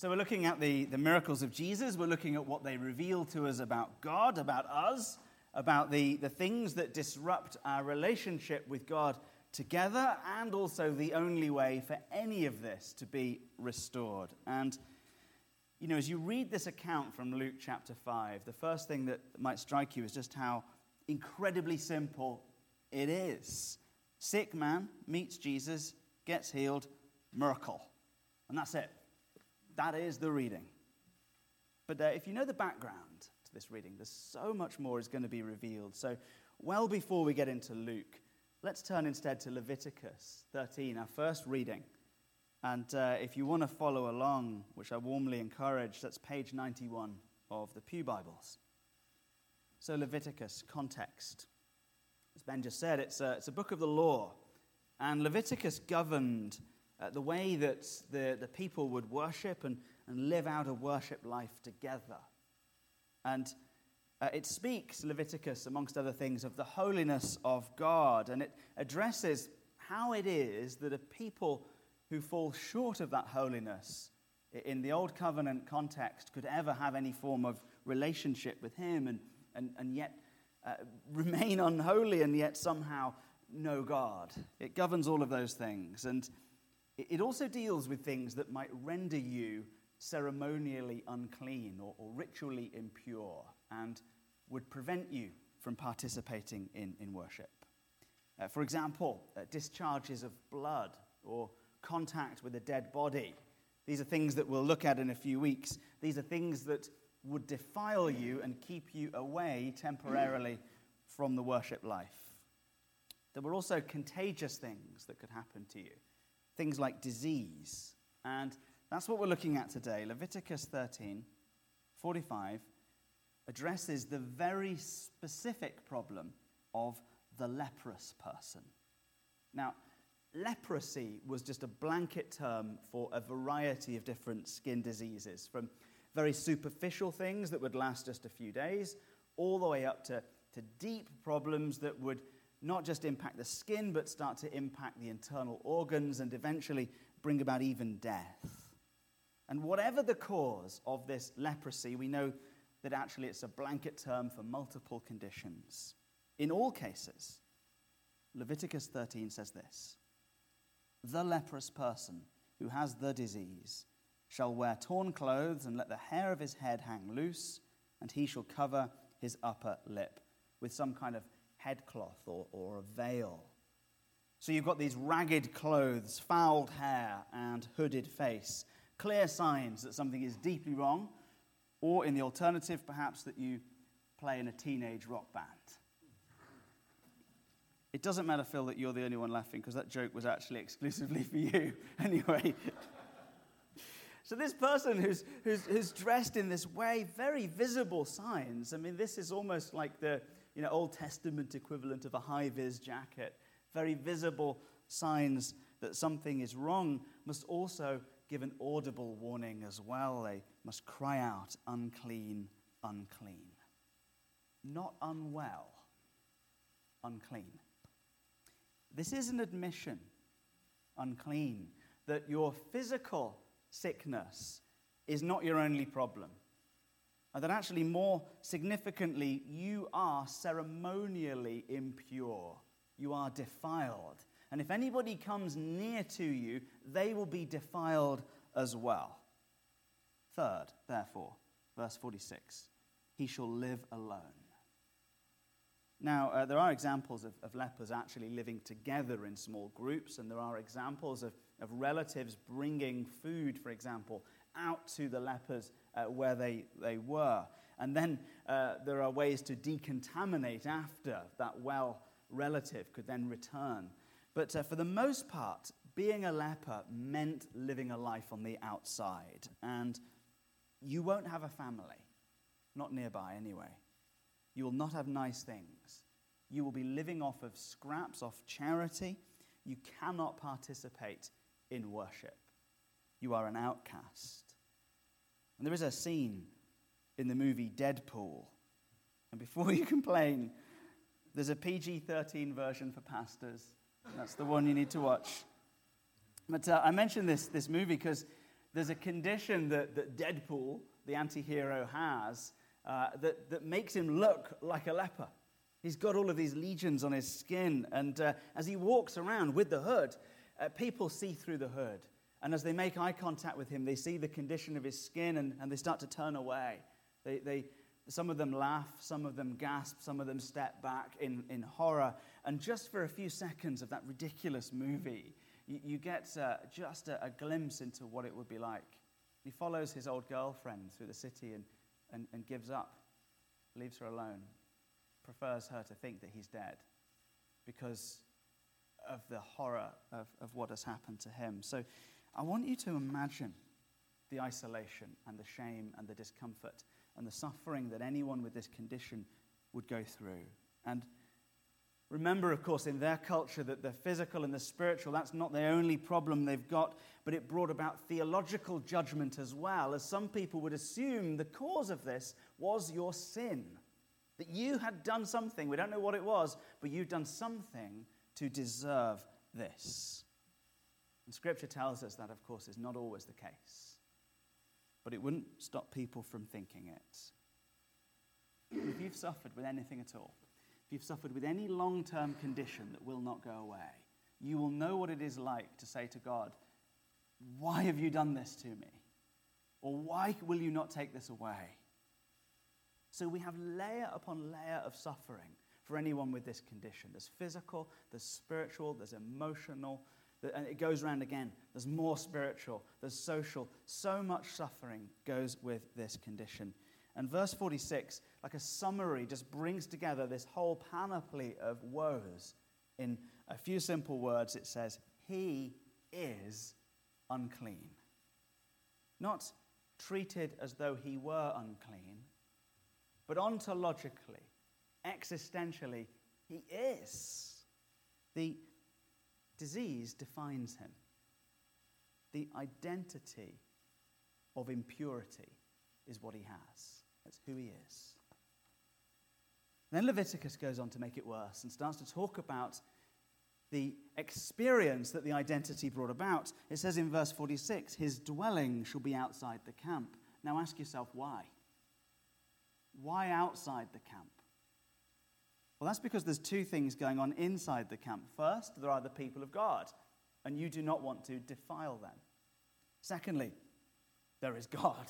So we're looking at the miracles of Jesus. We're looking at what they reveal to us about God, about us, about the things that disrupt our relationship with God together, and also the only way for any of this to be restored. And, you know, as you read this account from Luke chapter 5, the first thing that might strike you is just how incredibly simple it is. Sick man meets Jesus, gets healed, miracle. And that's it. That is the reading. But if you know the background to this reading, there's so much more is going to be revealed. So well before we get into Luke, let's turn instead to Leviticus 13, our first reading. And if you want to follow along, which I warmly encourage, that's page 91 of the Pew Bibles. So Leviticus, context. As Ben just said, it's a book of the law. And Leviticus governed the way that the people would worship and live out a worship life together. And it speaks, Leviticus, amongst other things, of the holiness of God. And it addresses how it is that a people who fall short of that holiness in the Old Covenant context could ever have any form of relationship with him and yet remain unholy and yet somehow know God. It governs all of those things. And it also deals with things that might render you ceremonially unclean or ritually impure and would prevent you from participating in worship. For example, discharges of blood or contact with a dead body. These are things that we'll look at in a few weeks. These are things that would defile you and keep you away temporarily from the worship life. There were also contagious things that could happen to you. Things like disease. And that's what we're looking at today. Leviticus 13:45 addresses the very specific problem of the leprous person. Now, leprosy was just a blanket term for a variety of different skin diseases, from very superficial things that would last just a few days, all the way up to deep problems that would not just impact the skin, but start to impact the internal organs and eventually bring about even death. And whatever the cause of this leprosy, we know that actually it's a blanket term for multiple conditions. In all cases, Leviticus 13 says this: the leprous person who has the disease shall wear torn clothes and let the hair of his head hang loose, and he shall cover his upper lip with some kind of headcloth or a veil. So you've got these ragged clothes, fouled hair, and hooded face. Clear signs that something is deeply wrong, or in the alternative, perhaps, that you play in a teenage rock band. It doesn't matter, Phil, that you're the only one laughing, because that joke was actually exclusively for you anyway. So this person who's dressed in this way, very visible signs. I mean, this is almost like the Old Testament equivalent of a high-vis jacket. Very visible signs that something is wrong, must also give an audible warning as well. They must cry out, unclean, unclean. Not unwell, unclean. This is an admission, unclean, that your physical sickness is not your only problem. And that actually, more significantly, you are ceremonially impure. You are defiled. And if anybody comes near to you, they will be defiled as well. Third, therefore, verse 46, he shall live alone. Now, there are examples of lepers actually living together in small groups, and there are examples of relatives bringing food, for example, out to the lepers where they were. And then there are ways to decontaminate after that well relative could then return. But for the most part, being a leper meant living a life on the outside. And you won't have a family, not nearby anyway. You will not have nice things. You will be living off of scraps, off charity. You cannot participate in worship. You are an outcast. And there is a scene in the movie Deadpool. And before you complain, there's a PG-13 version for pastors. That's the one you need to watch. But I mention this movie because there's a condition that Deadpool, the anti-hero, has that makes him look like a leper. He's got all of these legions on his skin, and as he walks around with the hood, people see through the hood. And as they make eye contact with him, they see the condition of his skin, and they start to turn away. Some of them laugh, some of them gasp, some of them step back in horror. And just for a few seconds of that ridiculous movie, you get just a glimpse into what it would be like. He follows his old girlfriend through the city and gives up, leaves her alone, prefers her to think that he's dead because of the horror of what has happened to him. So I want you to imagine the isolation and the shame and the discomfort and the suffering that anyone with this condition would go through. And remember, of course, in their culture that the physical and the spiritual, that's not the only problem they've got, but it brought about theological judgment as well, as some people would assume the cause of this was your sin, that you had done something, we don't know what it was, but you've done something to deserve this. And Scripture tells us that, of course, is not always the case. But it wouldn't stop people from thinking it. If you've suffered with anything at all, if you've suffered with any long-term condition that will not go away, you will know what it is like to say to God, why have you done this to me? Or why will you not take this away? So we have layer upon layer of suffering for anyone with this condition. There's physical, there's spiritual, there's emotional, and it goes round again. There's more spiritual, there's social. So much suffering goes with this condition. And verse 46, like a summary, just brings together this whole panoply of woes. In a few simple words, it says, he is unclean. Not treated as though he were unclean, but ontologically, existentially, he is. The disease defines him. The identity of impurity is what he has. That's who he is. Then Leviticus goes on to make it worse and starts to talk about the experience that the identity brought about. It says in verse 46, his dwelling shall be outside the camp. Now ask yourself, why? Why outside the camp? Well, that's because there's two things going on inside the camp. First, there are the people of God, and you do not want to defile them. Secondly, there is God,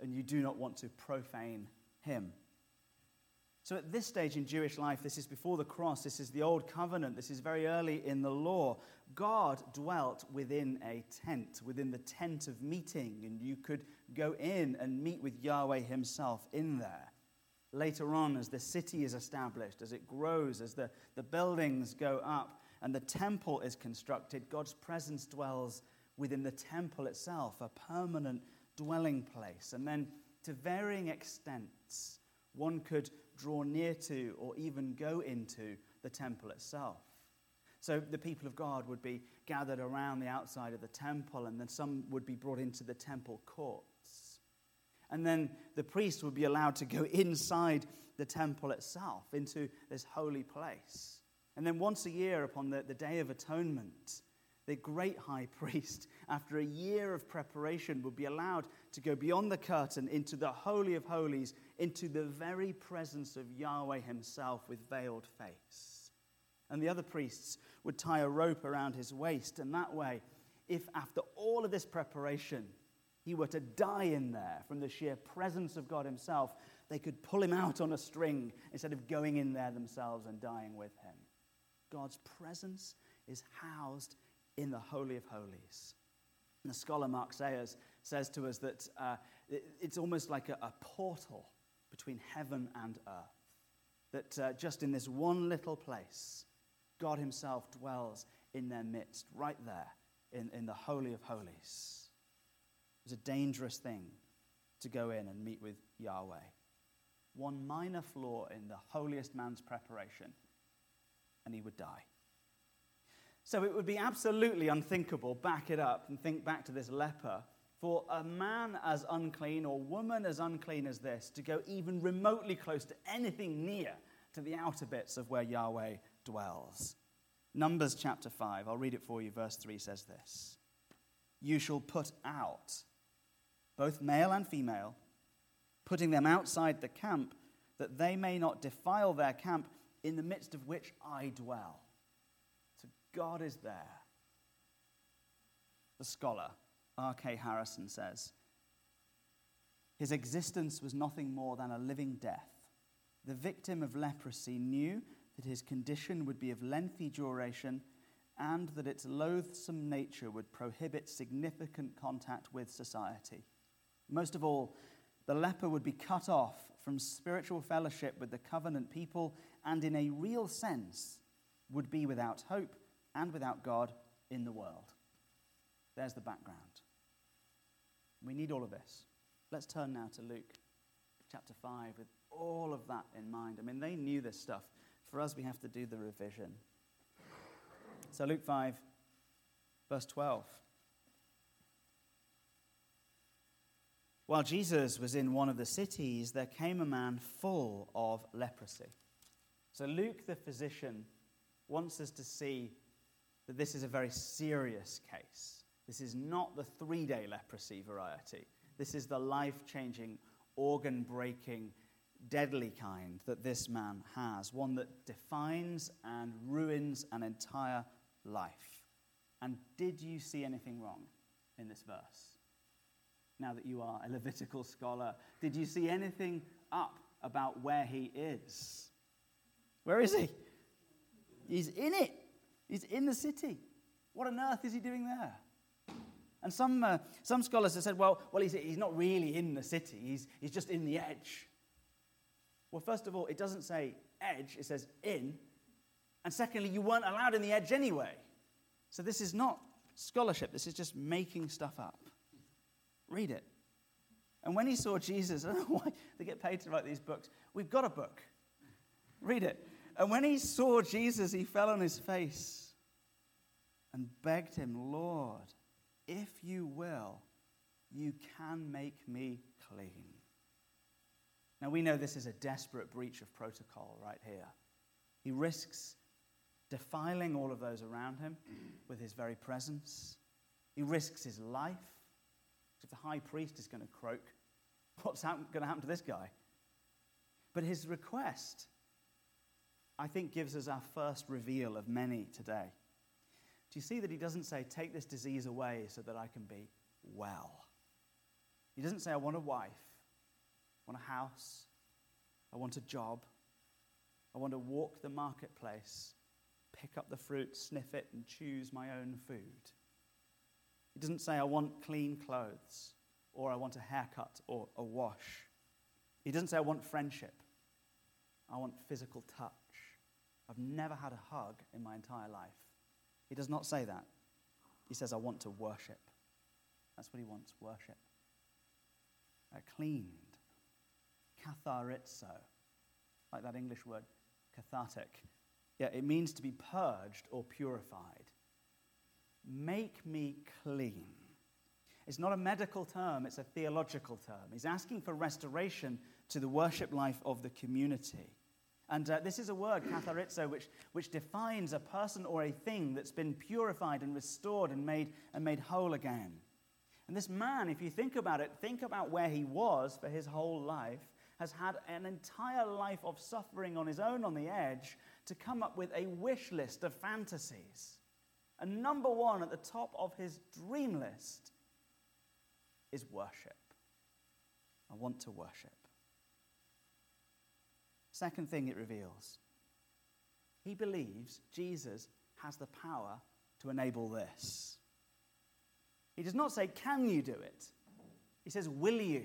and you do not want to profane him. So at this stage in Jewish life, this is before the cross, this is the Old Covenant, this is very early in the law. God dwelt within a tent, within the tent of meeting, and you could go in and meet with Yahweh himself in there. Later on, as the city is established, as it grows, as the buildings go up and the temple is constructed, God's presence dwells within the temple itself, a permanent dwelling place. And then to varying extents, one could draw near to or even go into the temple itself. So the people of God would be gathered around the outside of the temple, and then some would be brought into the temple court. And then the priest would be allowed to go inside the temple itself, into this holy place. And then once a year, upon the Day of Atonement, the great high priest, after a year of preparation, would be allowed to go beyond the curtain into the Holy of Holies, into the very presence of Yahweh himself with veiled face. And the other priests would tie a rope around his waist, and that way, if after all of this preparation, he were to die in there from the sheer presence of God himself, they could pull him out on a string instead of going in there themselves and dying with him. God's presence is housed in the Holy of Holies. And the scholar Mark Sayers says to us that it's almost like a portal between heaven and earth, that just in this one little place, God himself dwells in their midst, right there in the Holy of Holies. It was a dangerous thing to go in and meet with Yahweh. One minor flaw in the holiest man's preparation, and he would die. So it would be absolutely unthinkable, back it up and think back to this leper, for a man as unclean or woman as unclean as this to go even remotely close to anything near to the outer bits of where Yahweh dwells. Numbers chapter 5, I'll read it for you, verse 3 says this. you shall put out, both male and female, putting them outside the camp, that they may not defile their camp in the midst of which I dwell. So God is there. The scholar, R.K. Harrison, says, his existence was nothing more than a living death. The victim of leprosy knew that his condition would be of lengthy duration and that its loathsome nature would prohibit significant contact with society. Most of all, the leper would be cut off from spiritual fellowship with the covenant people and, in a real sense, would be without hope and without God in the world. There's the background. We need all of this. Let's turn now to Luke chapter 5 with all of that in mind. I mean, they knew this stuff. For us, we have to do the revision. So Luke 5, verse 12. While Jesus was in one of the cities, there came a man full of leprosy. So Luke, the physician, wants us to see that this is a very serious case. This is not the three-day leprosy variety. This is the life-changing, organ-breaking, deadly kind that this man has, one that defines and ruins an entire life. And did you see anything wrong in this verse? Now that you are a Levitical scholar, did you see anything up about where he is? Where is he? He's in it. He's in the city. What on earth is he doing there? And some scholars have said, well, he's not really in the city. He's just in the edge. Well, first of all, it doesn't say edge, it says in. And secondly, you weren't allowed in the edge anyway. So this is not scholarship. This is just making stuff up. Read it. And when he saw Jesus, I don't know why they get paid to write these books. We've got a book. Read it. And when he saw Jesus, he fell on his face and begged him, Lord, if you will, you can make me clean. Now, we know this is a desperate breach of protocol right here. He risks defiling all of those around him with his very presence. He risks his life. If the high priest is going to croak, what's going to happen to this guy? But his request, I think, gives us our first reveal of many today. Do you see that he doesn't say, take this disease away so that I can be well? He doesn't say, I want a wife, I want a house, I want a job, I want to walk the marketplace, pick up the fruit, sniff it, and choose my own food. He doesn't say, I want clean clothes, or I want a haircut or a wash. He doesn't say, I want friendship. I want physical touch. I've never had a hug in my entire life. He does not say that. He says, I want to worship. That's what he wants, worship. Cleaned. Katharizō. Like that English word, cathartic. Yeah, it means to be purged or purified. Make me clean. It's not a medical term, it's a theological term. He's asking for restoration to the worship life of the community. And this is a word, katharizō, which defines a person or a thing that's been purified and restored and made whole again. And this man, if you think about it, think about where he was for his whole life, has had an entire life of suffering on his own on the edge to come up with a wish list of fantasies. And number one at the top of his dream list is worship. I want to worship. Second thing it reveals, he believes Jesus has the power to enable this. He does not say, can you do it? He says, will you?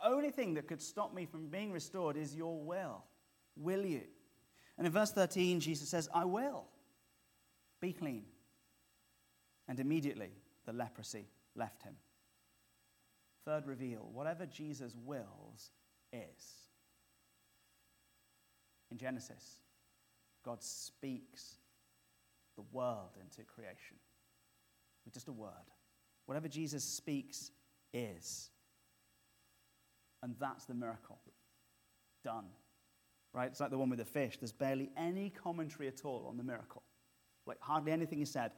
The only thing that could stop me from being restored is your will. Will you? And in verse 13, Jesus says, I will. Be clean. And immediately the leprosy left him. Third reveal, whatever Jesus wills is. In Genesis, God speaks the world into creation with just a word. Whatever Jesus speaks is. And that's the miracle. Done. Right? It's like the one with the fish. There's barely any commentary at all on the miracle. Like hardly anything is said,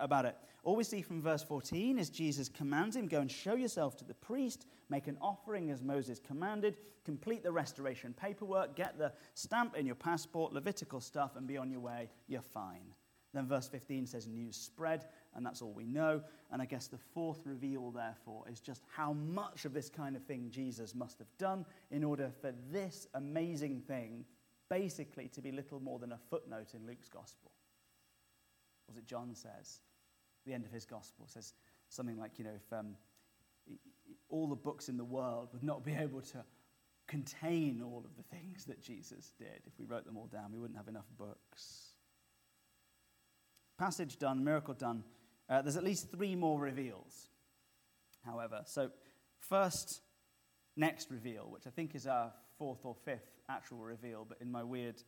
about it. All we see from verse 14 is Jesus commands him, go and show yourself to the priest, make an offering as Moses commanded, complete the restoration paperwork, get the stamp in your passport, Levitical stuff, and be on your way, you're fine. Then verse 15 says news spread, and that's all we know. And I guess the fourth reveal, therefore, is just how much of this kind of thing Jesus must have done in order for this amazing thing basically to be little more than a footnote in Luke's gospel. Or is it John says, the end of his gospel, says something like, if all the books in the world would not be able to contain all of the things that Jesus did. If we wrote them all down, we wouldn't have enough books. Passage done, miracle done. There's at least three more reveals, however. So first, next reveal, which I think is our fourth or fifth actual reveal, but in my weird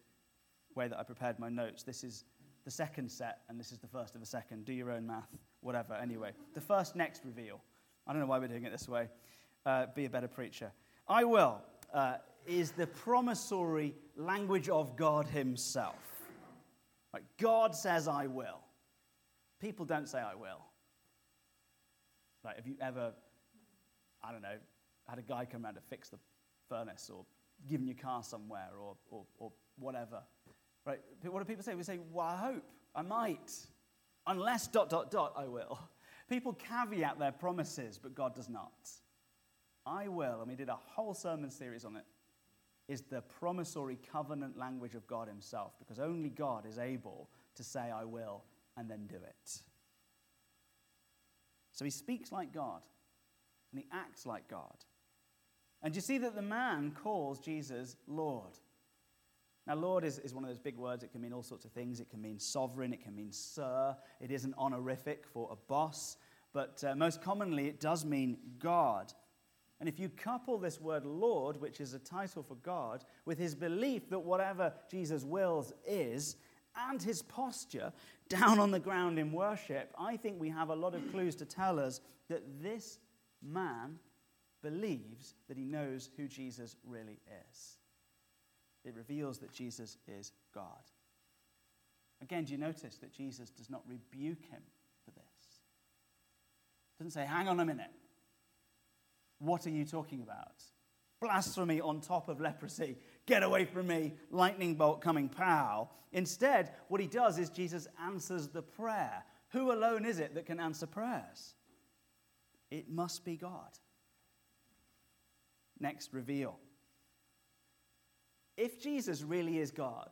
way that I prepared my notes, this is the second set, and this is the first of the second. Do your own math, whatever. Anyway, the first next reveal. I don't know why we're doing it this way. Be a better preacher. I will is the promissory language of God himself. Like God says, I will. People don't say, I will. Like, have you ever, I don't know, had a guy come around to fix the furnace or given your car somewhere or whatever? Right? What do people say? We say, well, I hope, I might. Unless, ... I will. People caveat their promises, but God does not. I will, and we did a whole sermon series on it, is the promissory covenant language of God himself, because only God is able to say, I will, and then do it. So he speaks like God, and he acts like God. And you see that the man calls Jesus Lord. Now, Lord is one of those big words. It can mean all sorts of things. It can mean sovereign. It can mean sir. It is an honorific for a boss. But most commonly, it does mean God. And if you couple this word Lord, which is a title for God, with his belief that whatever Jesus wills is, and his posture down on the ground in worship, I think we have a lot of clues to tell us that this man believes that he knows who Jesus really is. It reveals that Jesus is God. Again, do you notice that Jesus does not rebuke him for this? Doesn't say, hang on a minute. What are you talking about? Blasphemy on top of leprosy. Get away from me. Lightning bolt coming, pow. Instead, what he does is Jesus answers the prayer. Who alone is it that can answer prayers? It must be God. Next reveal. If Jesus really is God,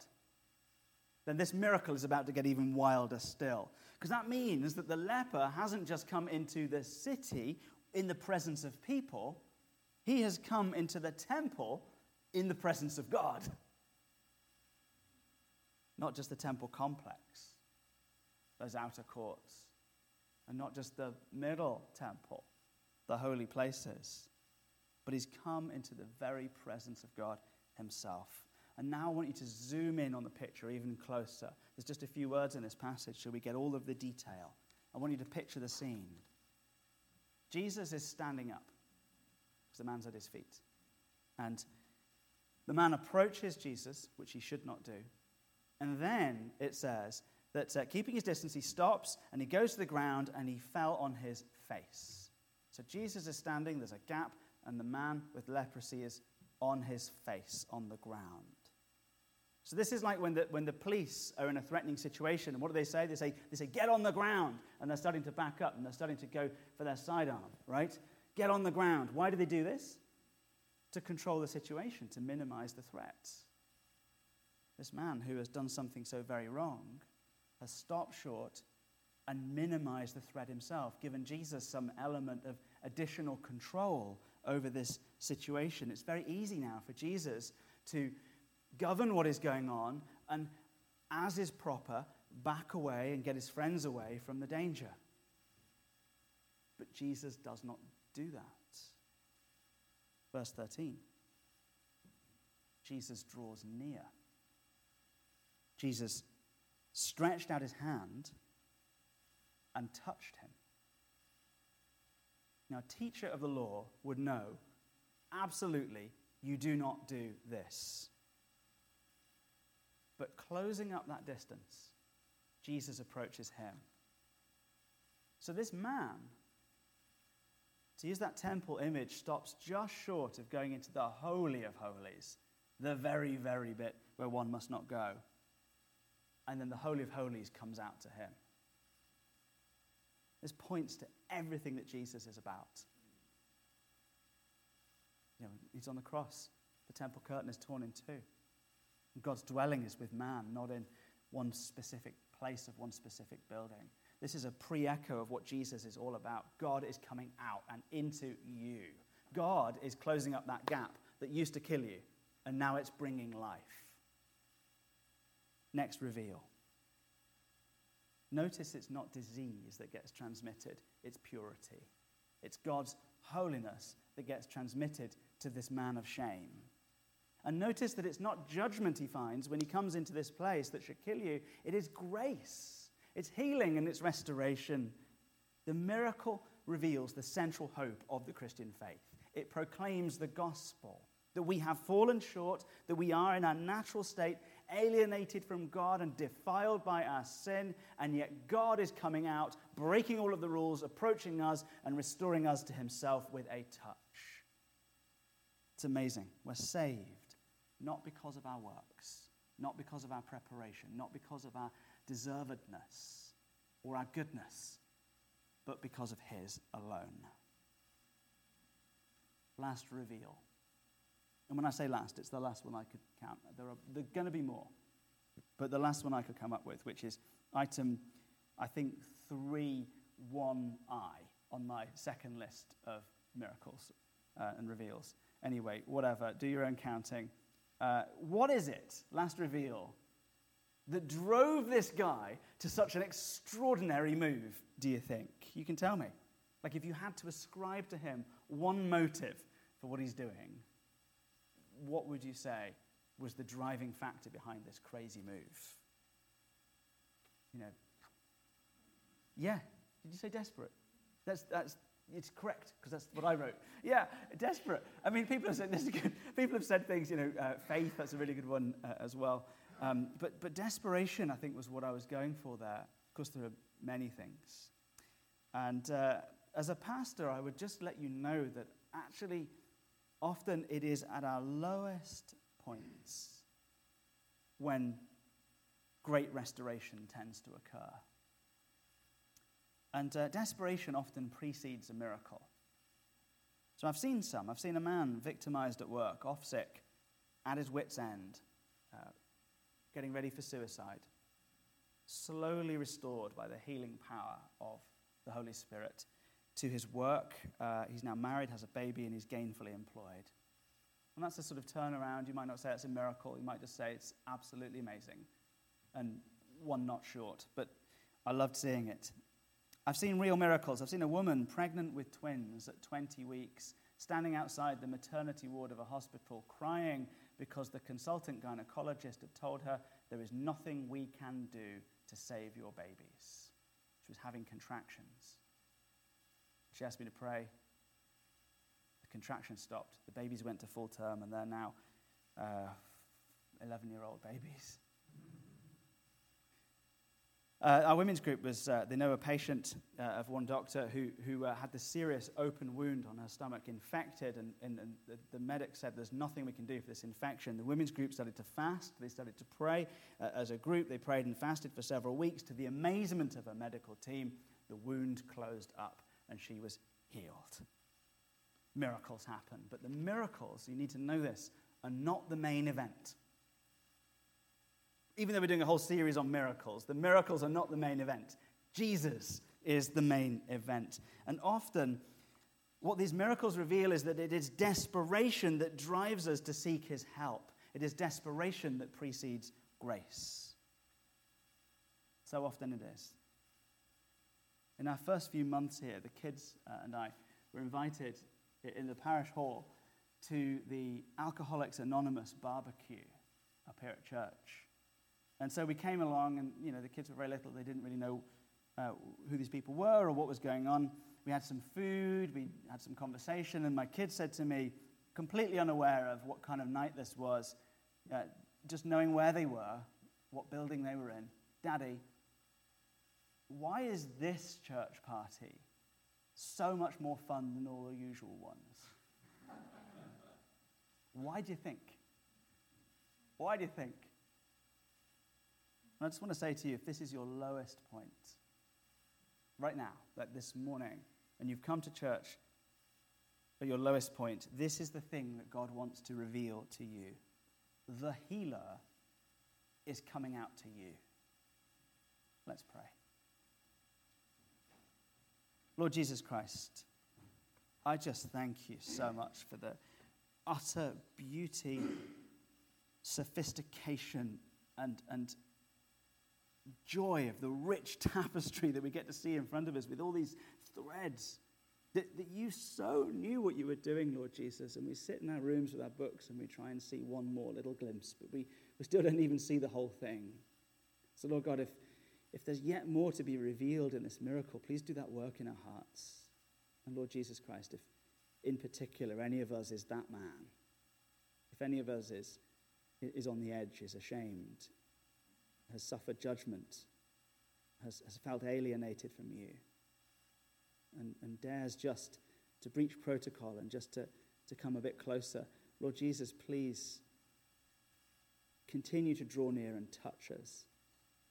then this miracle is about to get even wilder still. Because that means that the leper hasn't just come into the city in the presence of people, he has come into the temple in the presence of God. Not just the temple complex, those outer courts, and not just the middle temple, the holy places, but he's come into the very presence of God himself. And now I want you to zoom in on the picture even closer. There's just a few words in this passage, so we get all of the detail. I want you to picture the scene. Jesus is standing up, because the man's at his feet. And the man approaches Jesus, which he should not do. And then it says that keeping his distance, he stops, and he goes to the ground, and he fell on his face. So Jesus is standing, there's a gap, and the man with leprosy is on his face, on the ground. So this is like when the police are in a threatening situation, and what do they say? They say, get on the ground, and they're starting to back up, and they're starting to go for their sidearm, right? Get on the ground. Why do they do this? To control the situation, to minimize the threat. This man who has done something so very wrong has stopped short and minimized the threat himself, given Jesus some element of additional control over this situation. It's very easy now for Jesus to govern what is going on, and as is proper, back away and get his friends away from the danger. But Jesus does not do that. Verse 13. Jesus draws near. Jesus stretched out his hand and touched him. Now, a teacher of the law would know, absolutely, you do not do this. But closing up that distance, Jesus approaches him So this man, to use that temple image, stops just short of going into the Holy of Holies, the very, very bit where one must not go. And then the Holy of Holies comes out to him. This points to everything that Jesus is about. You know, he's on the cross. The temple curtain is torn in two. And God's dwelling is with man, not in one specific place of one specific building. This is a pre-echo of what Jesus is all about. God is coming out and into you. God is closing up that gap that used to kill you, and now it's bringing life. Next, reveal. Notice it's not disease that gets transmitted, it's purity. It's God's holiness that gets transmitted to this man of shame. And notice that it's not judgment he finds when he comes into this place that should kill you. It is grace. It's healing and it's restoration. The miracle reveals the central hope of the Christian faith. It proclaims the gospel, that we have fallen short, that we are in our natural state, alienated from God and defiled by our sin, and yet God is coming out, breaking all of the rules, approaching us and restoring us to himself with a touch. It's amazing. We're saved, not because of our works, not because of our preparation, not because of our deservedness or our goodness, but because of his alone. Last, reveal. And when I say last, it's the last one I could count. There are going to be more, but the last one I could come up with, which is item, I think, 3-1-I on my second list of miracles and reveals. Anyway, whatever, do your own counting. What is it, last reveal, that drove this guy to such an extraordinary move, do you think? You can tell me. Like, if you had to ascribe to him one motive for what he's doing, what would you say was the driving factor behind this crazy move? You know, yeah. Did you say desperate? It's correct, because that's what I wrote. Yeah, desperate. I mean, people have said this is good. People have said things. You know, faith. That's a really good one as well. But desperation, I think, was what I was going for there. Of course, there are many things. And as a pastor, I would just let you know that actually, often it is at our lowest points when great restoration tends to occur. And desperation often precedes a miracle. So I've seen some. I've seen a man victimized at work, off sick, at his wit's end, getting ready for suicide, slowly restored by the healing power of the Holy Spirit to his work. He's now married, has a baby, and he's gainfully employed. And that's a sort of turnaround. You might not say it's a miracle. You might just say it's absolutely amazing and one notch short. But I loved seeing it. I've seen real miracles. I've seen a woman pregnant with twins at 20 weeks, standing outside the maternity ward of a hospital, crying because the consultant gynecologist had told her, "There is nothing we can do to save your babies." She was having contractions. She asked me to pray. The contraction stopped. The babies went to full term, and they're now 11-year-old babies. Our women's group was, they know a patient of one doctor who had this serious open wound on her stomach, infected, and the medic said there's nothing we can do for this infection. The women's group started to fast. They started to pray as a group. They prayed and fasted for several weeks. To the amazement of her medical team, the wound closed up, and she was healed. Miracles happen, but the miracles, you need to know this, are not the main event. Even though we're doing a whole series on miracles, the miracles are not the main event. Jesus is the main event. And often, what these miracles reveal is that it is desperation that drives us to seek his help. It is desperation that precedes grace. So often it is. In our first few months here, the kids and I were invited in the parish hall to the Alcoholics Anonymous barbecue up here at church. And so we came along, and you know, the kids were very little. They didn't really know who these people were or what was going on. We had some food, we had some conversation, and my kid said to me, completely unaware of what kind of night this was, just knowing where they were, what building they were in, "Daddy, why is this church party so much more fun than all the usual ones? Why do you think? Why do you think? And I just want to say to you, if this is your lowest point, right now, like this morning, and you've come to church at your lowest point, this is the thing that God wants to reveal to you. The healer is coming out to you. Let's pray. Lord Jesus Christ, I just thank you so much for the utter beauty, sophistication, and joy of the rich tapestry that we get to see in front of us with all these threads that you so knew what you were doing, Lord Jesus. And we sit in our rooms with our books and we try and see one more little glimpse, but we still don't even see the whole thing. So, Lord God, if there's yet more to be revealed in this miracle, please do that work in our hearts. And Lord Jesus Christ, if in particular any of us is that man, if any of us is on the edge, is ashamed, has suffered judgment, has felt alienated from you, and dares just to breach protocol and just to come a bit closer, Lord Jesus, please continue to draw near and touch us